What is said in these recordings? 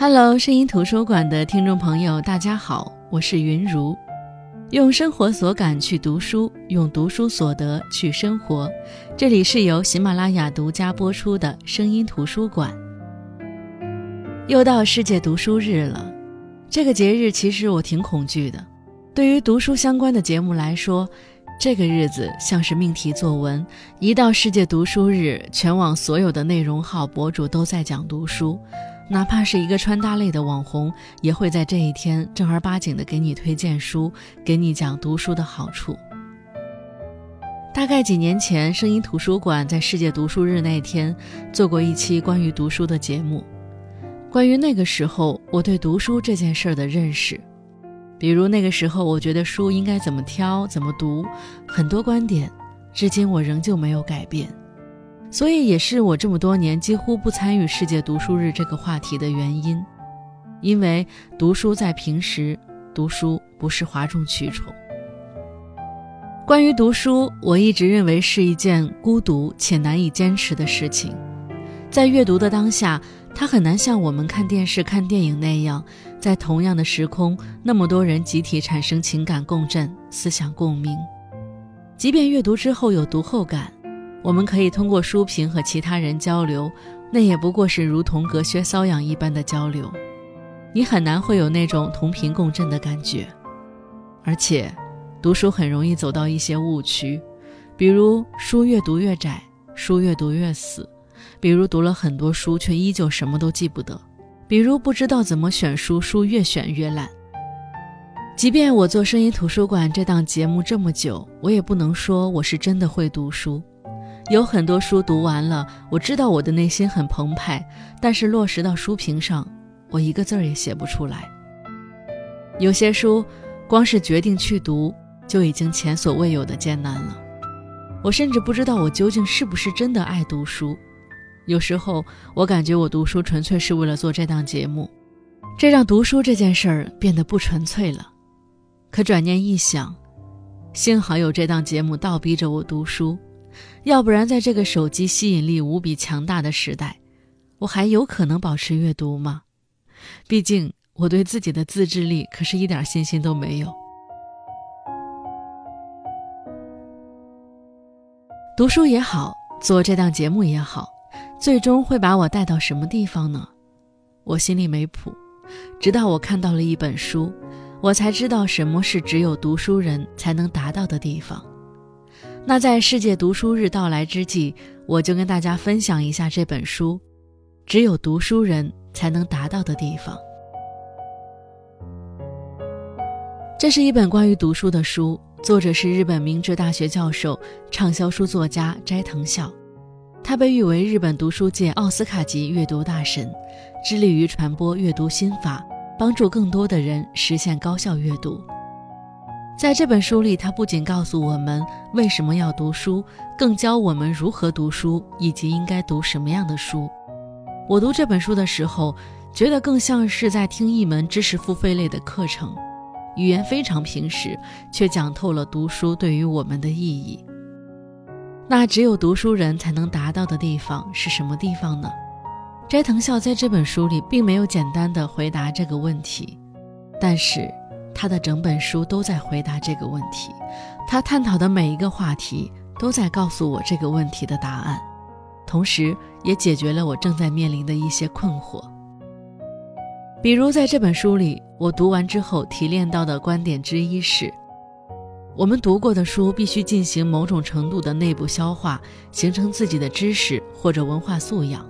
Hello， 声音图书馆的听众朋友，大家好，我是云如。用生活所感去读书，用读书所得去生活。这里是由喜马拉雅独家播出的声音图书馆。又到世界读书日了，这个节日其实我挺恐惧的。对于读书相关的节目来说，这个日子像是命题作文，一到世界读书日，全网所有的内容号博主都在讲读书。哪怕是一个穿搭类的网红，也会在这一天正儿八经的给你推荐书，给你讲读书的好处。大概几年前，声音图书馆在世界读书日那天做过一期关于读书的节目。关于那个时候我对读书这件事的认识，比如那个时候我觉得书应该怎么挑怎么读，很多观点至今我仍旧没有改变，所以也是我这么多年几乎不参与世界读书日这个话题的原因。因为读书在平时，读书不是哗众取宠。关于读书，我一直认为是一件孤独且难以坚持的事情。在阅读的当下，它很难像我们看电视看电影那样，在同样的时空，那么多人集体产生情感共振，思想共鸣。即便阅读之后有读后感，我们可以通过书评和其他人交流，那也不过是如同隔靴搔痒一般的交流，你很难会有那种同频共振的感觉。而且读书很容易走到一些误区，比如书越读越窄，书越读越死，比如读了很多书却依旧什么都记不得，比如不知道怎么选书，书越选越烂。即便我做声音图书馆这档节目这么久，我也不能说我是真的会读书。有很多书读完了，我知道我的内心很澎湃，但是落实到书评上，我一个字儿也写不出来。有些书光是决定去读就已经前所未有的艰难了。我甚至不知道我究竟是不是真的爱读书。有时候我感觉我读书纯粹是为了做这档节目，这让读书这件事儿变得不纯粹了。可转念一想，幸好有这档节目倒逼着我读书，要不然在这个手机吸引力无比强大的时代，我还有可能保持阅读吗？毕竟我对自己的自制力可是一点信心都没有。读书也好，做这档节目也好，最终会把我带到什么地方呢？我心里没谱，直到我看到了一本书，我才知道什么是只有读书人才能达到的地方。那在世界读书日到来之际，我就跟大家分享一下这本书，只有读书人才能达到的地方。这是一本关于读书的书，作者是日本明治大学教授、畅销书作家斋藤孝。他被誉为日本读书界奥斯卡级阅读大神，致力于传播阅读心法，帮助更多的人实现高效阅读。在这本书里，他不仅告诉我们为什么要读书，更教我们如何读书，以及应该读什么样的书。我读这本书的时候，觉得更像是在听一门知识付费类的课程，语言非常平实，却讲透了读书对于我们的意义。那只有读书人才能达到的地方是什么地方呢？斋藤孝在这本书里并没有简单的回答这个问题，但是他的整本书都在回答这个问题，他探讨的每一个话题都在告诉我这个问题的答案，同时也解决了我正在面临的一些困惑。比如在这本书里，我读完之后提炼到的观点之一是，我们读过的书必须进行某种程度的内部消化，形成自己的知识或者文化素养。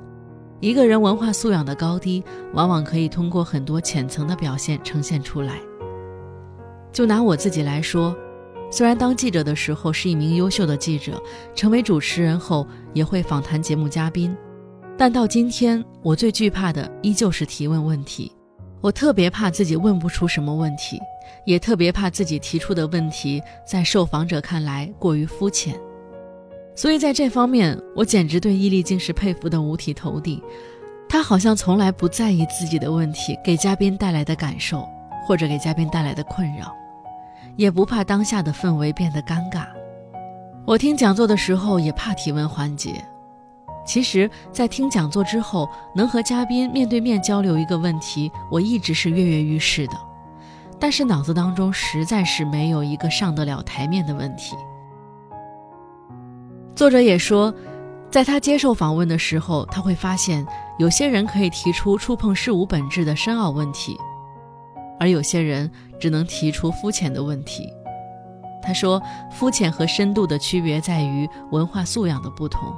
一个人文化素养的高低，往往可以通过很多浅层的表现呈现出来。就拿我自己来说，虽然当记者的时候是一名优秀的记者，成为主持人后也会访谈节目嘉宾，但到今天我最惧怕的依旧是提问问题。我特别怕自己问不出什么问题，也特别怕自己提出的问题在受访者看来过于肤浅。所以在这方面，我简直对伊丽静是佩服得五体投地。她好像从来不在意自己的问题给嘉宾带来的感受，或者给嘉宾带来的困扰，也不怕当下的氛围变得尴尬。我听讲座的时候也怕提问环节，其实在听讲座之后，能和嘉宾面对面交流一个问题，我一直是跃跃欲试的，但是脑子当中实在是没有一个上得了台面的问题。作者也说，在他接受访问的时候，他会发现有些人可以提出触碰事物本质的深奥问题，而有些人只能提出肤浅的问题。他说，肤浅和深度的区别在于文化素养的不同。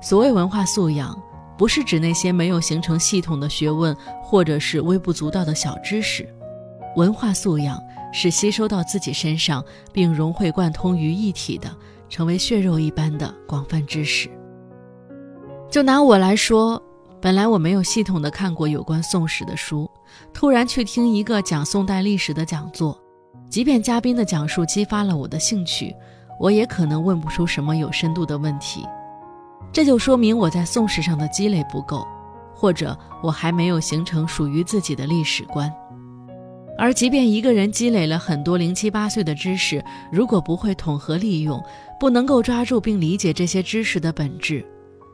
所谓文化素养，不是指那些没有形成系统的学问，或者是微不足道的小知识。文化素养是吸收到自己身上，并融会贯通于一体的，成为血肉一般的广泛知识。就拿我来说，本来我没有系统地看过有关宋史的书，突然去听一个讲宋代历史的讲座，即便嘉宾的讲述激发了我的兴趣，我也可能问不出什么有深度的问题。这就说明我在宋史上的积累不够，或者我还没有形成属于自己的历史观。而即便一个人积累了很多零七八碎的知识，如果不会统合利用，不能够抓住并理解这些知识的本质，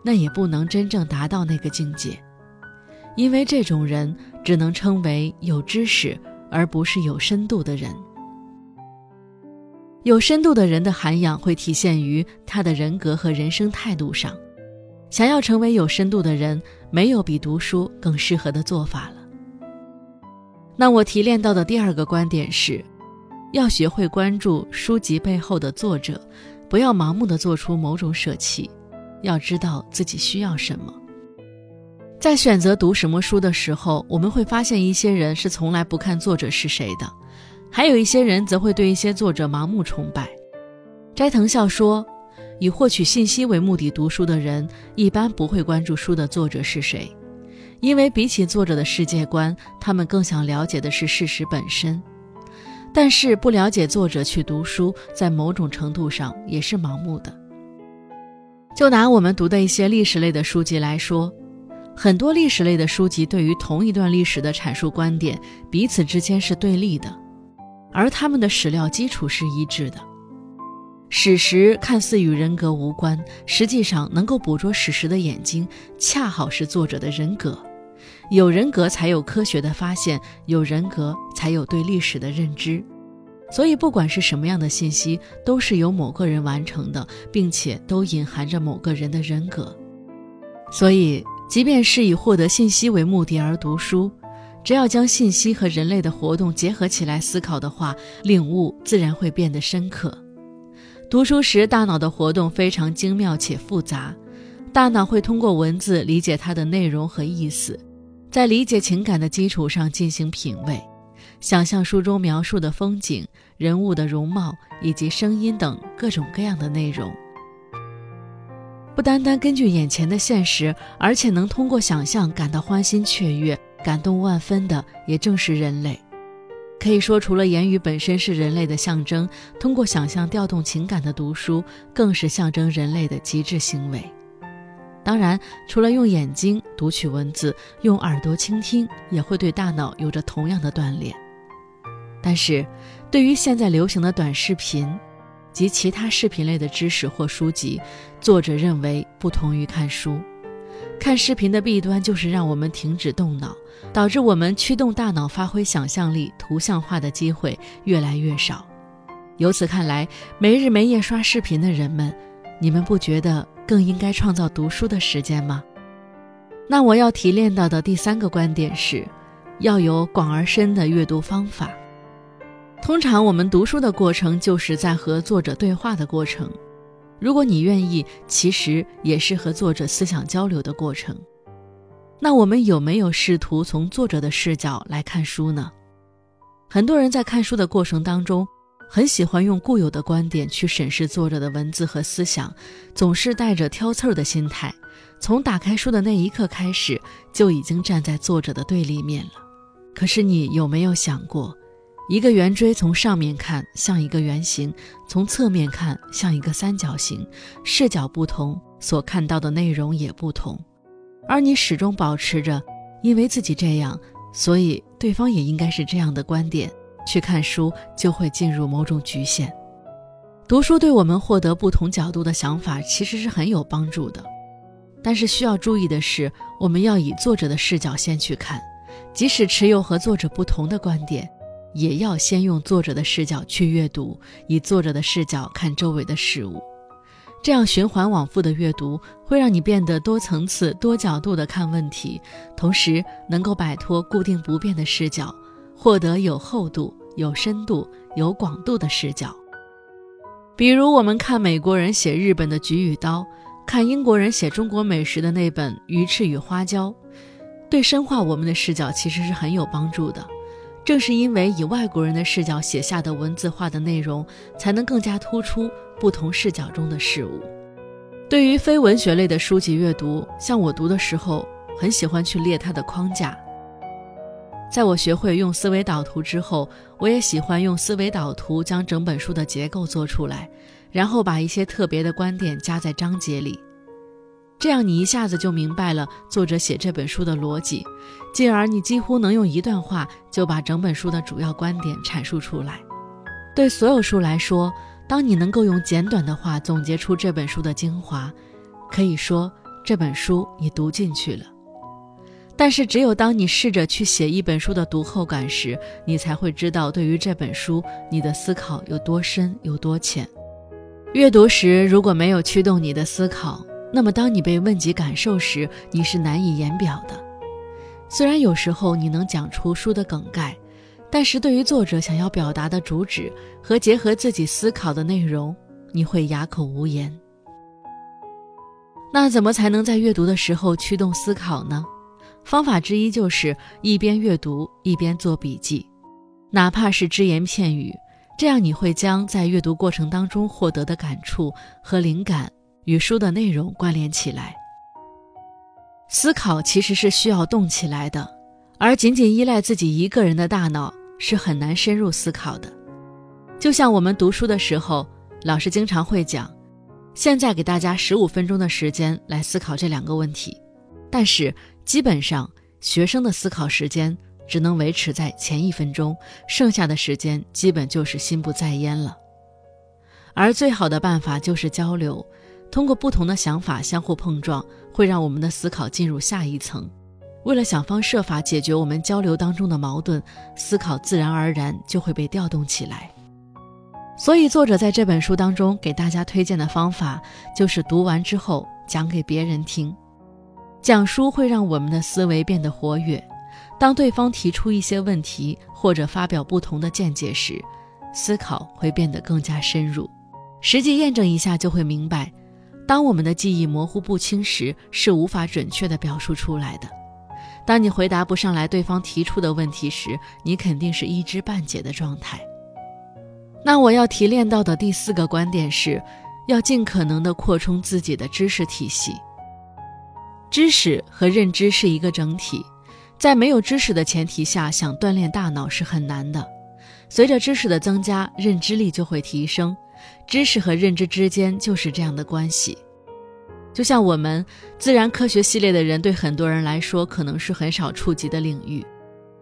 那也不能真正达到那个境界。因为这种人只能称为有知识，而不是有深度的人。有深度的人的涵养会体现于他的人格和人生态度上。想要成为有深度的人，没有比读书更适合的做法了。那我提炼到的第二个观点是，要学会关注书籍背后的作者，不要盲目地做出某种舍弃，要知道自己需要什么。在选择读什么书的时候，我们会发现一些人是从来不看作者是谁的，还有一些人则会对一些作者盲目崇拜。斋藤孝说，以获取信息为目的读书的人，一般不会关注书的作者是谁，因为比起作者的世界观，他们更想了解的是事实本身。但是不了解作者去读书，在某种程度上也是盲目的。就拿我们读的一些历史类的书籍来说，很多历史类的书籍对于同一段历史的阐述观点，彼此之间是对立的，而他们的史料基础是一致的。史实看似与人格无关，实际上能够捕捉史实的眼睛，恰好是作者的人格。有人格才有科学的发现，有人格才有对历史的认知。所以不管是什么样的信息，都是由某个人完成的，并且都隐含着某个人的人格。所以即便是以获得信息为目的而读书，只要将信息和人类的活动结合起来思考的话，领悟自然会变得深刻。读书时大脑的活动非常精妙且复杂，大脑会通过文字理解它的内容和意思，在理解情感的基础上进行品味，想象书中描述的风景、人物的容貌以及声音等各种各样的内容。不单单根据眼前的现实，而且能通过想象感到欢欣雀跃、感动万分的，也正是人类。可以说，除了言语本身是人类的象征，通过想象调动情感的读书，更是象征人类的极致行为。当然，除了用眼睛读取文字，用耳朵倾听也会对大脑有着同样的锻炼。但是对于现在流行的短视频及其他视频类的知识或书籍，作者认为不同于看书。看视频的弊端就是让我们停止动脑，导致我们驱动大脑发挥想象力、图像化的机会越来越少。由此看来，没日没夜刷视频的人们，你们不觉得更应该创造读书的时间吗？那我要提炼到的第三个观点是，要有广而深的阅读方法。通常我们读书的过程就是在和作者对话的过程，如果你愿意，其实也是和作者思想交流的过程。那我们有没有试图从作者的视角来看书呢？很多人在看书的过程当中，很喜欢用固有的观点去审视作者的文字和思想，总是带着挑刺儿的心态，从打开书的那一刻开始，就已经站在作者的对立面了。可是你有没有想过，一个圆锥从上面看像一个圆形，从侧面看像一个三角形，视角不同，所看到的内容也不同。而你始终保持着因为自己这样，所以对方也应该是这样的观点去看书，就会进入某种局限。读书对我们获得不同角度的想法其实是很有帮助的，但是需要注意的是，我们要以作者的视角先去看，即使持有和作者不同的观点，也要先用作者的视角去阅读，以作者的视角看周围的事物。这样循环往复的阅读，会让你变得多层次、多角度地看问题，同时能够摆脱固定不变的视角，获得有厚度、有深度、有广度的视角。比如我们看美国人写日本的《菊与刀》，看英国人写中国美食的那本《鱼翅与花椒》，对深化我们的视角其实是很有帮助的。正是因为以外国人的视角写下的文字化的内容，才能更加突出不同视角中的事物。对于非文学类的书籍阅读，像我读的时候，很喜欢去列它的框架。在我学会用思维导图之后，我也喜欢用思维导图将整本书的结构做出来，然后把一些特别的观点加在章节里。这样你一下子就明白了作者写这本书的逻辑，进而你几乎能用一段话就把整本书的主要观点阐述出来。对所有书来说，当你能够用简短的话总结出这本书的精华，可以说这本书你读进去了。但是只有当你试着去写一本书的读后感时，你才会知道对于这本书你的思考有多深有多浅。阅读时如果没有驱动你的思考，那么当你被问及感受时，你是难以言表的。虽然有时候你能讲出书的梗概，但是对于作者想要表达的主旨和结合自己思考的内容，你会哑口无言。那怎么才能在阅读的时候驱动思考呢？方法之一就是一边阅读一边做笔记，哪怕是只言片语，这样你会将在阅读过程当中获得的感触和灵感与书的内容关联起来。思考其实是需要动起来的，而仅仅依赖自己一个人的大脑是很难深入思考的。就像我们读书的时候，老师经常会讲，现在给大家15分钟的时间来思考这两个问题，但是基本上学生的思考时间只能维持在前1分钟，剩下的时间基本就是心不在焉了。而最好的办法就是交流，通过不同的想法相互碰撞，会让我们的思考进入下一层。为了想方设法解决我们交流当中的矛盾，思考自然而然就会被调动起来。所以作者在这本书当中给大家推荐的方法，就是读完之后讲给别人听。讲书会让我们的思维变得活跃，当对方提出一些问题或者发表不同的见解时，思考会变得更加深入。实际验证一下就会明白，当我们的记忆模糊不清时，是无法准确地表述出来的。当你回答不上来对方提出的问题时，你肯定是一知半解的状态。那我要提炼到的第4个观点是，要尽可能地扩充自己的知识体系。知识和认知是一个整体，在没有知识的前提下，想锻炼大脑是很难的。随着知识的增加，认知力就会提升。知识和认知之间就是这样的关系。就像我们自然科学系列的人，对很多人来说可能是很少触及的领域，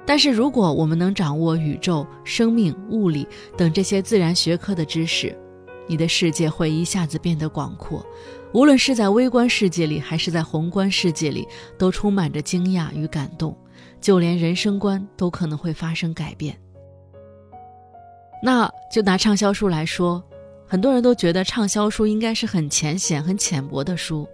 但是如果我们能掌握宇宙、生命、物理等这些自然学科的知识，你的世界会一下子变得广阔，无论是在微观世界里还是在宏观世界里，都充满着惊讶与感动，就连人生观都可能会发生改变。那就拿畅销书来说，很多人都觉得畅销书应该是很浅显、很浅薄的书，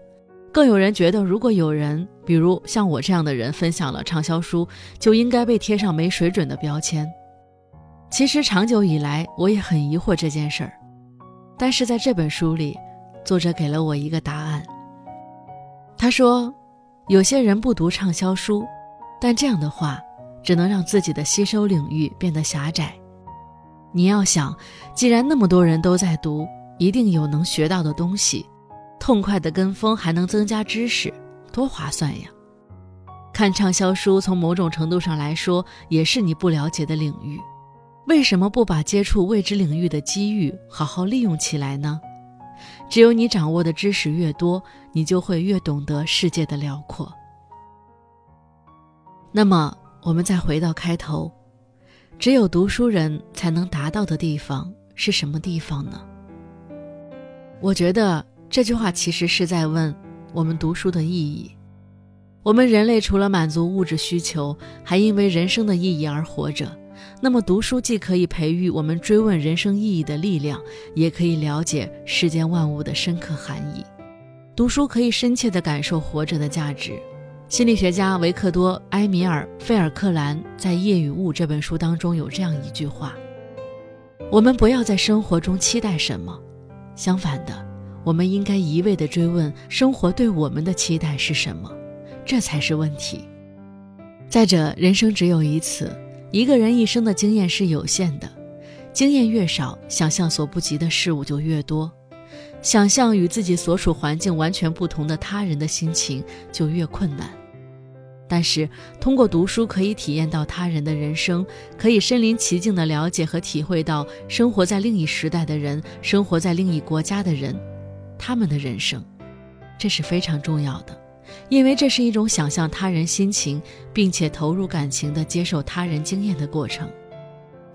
更有人觉得如果有人，比如像我这样的人分享了畅销书，就应该被贴上没水准的标签。其实长久以来我也很疑惑这件事儿，但是在这本书里，作者给了我一个答案。他说，有些人不读畅销书，但这样的话只能让自己的吸收领域变得狭窄。你要想，既然那么多人都在读，一定有能学到的东西，痛快的跟风还能增加知识，多划算呀。看畅销书从某种程度上来说也是你不了解的领域，为什么不把接触未知领域的机遇好好利用起来呢？只有你掌握的知识越多，你就会越懂得世界的辽阔。那么我们再回到开头，只有读书人才能达到的地方是什么地方呢？我觉得这句话其实是在问，我们读书的意义。我们人类除了满足物质需求，还因为人生的意义而活着。那么读书既可以培育我们追问人生意义的力量，也可以了解世间万物的深刻含义。读书可以深切地感受活着的价值。心理学家维克多·埃米尔·费尔克兰在《夜与物》这本书当中有这样一句话：我们不要在生活中期待什么，相反的，我们应该一味地追问生活对我们的期待是什么，这才是问题。再者，人生只有一次，一个人一生的经验是有限的，经验越少，想象所不及的事物就越多，想象与自己所属环境完全不同的他人的心情就越困难。但是通过读书可以体验到他人的人生，可以身临其境地了解和体会到生活在另一时代的人，生活在另一国家的人，他们的人生，这是非常重要的。因为这是一种想象他人心情，并且投入感情地接受他人经验的过程。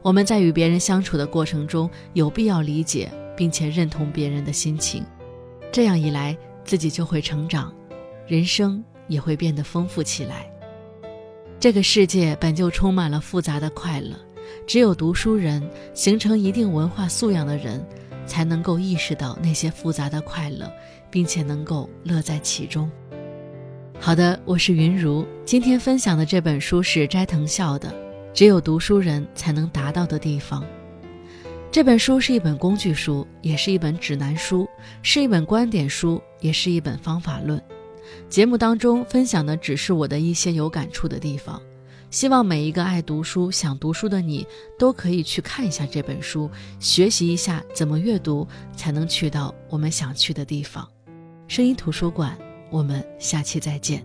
我们在与别人相处的过程中，有必要理解并且认同别人的心情，这样一来自己就会成长，人生也会变得丰富起来。这个世界本就充满了复杂的快乐，只有读书人，形成一定文化素养的人，才能够意识到那些复杂的快乐，并且能够乐在其中。好的，我是云如，今天分享的这本书是斋藤孝的《只有读书人才能达到的地方》。这本书是一本工具书，也是一本指南书，是一本观点书，也是一本方法论。节目当中分享的只是我的一些有感触的地方，希望每一个爱读书、想读书的你都可以去看一下这本书，学习一下怎么阅读才能去到我们想去的地方。声音图书馆，我们下期再见。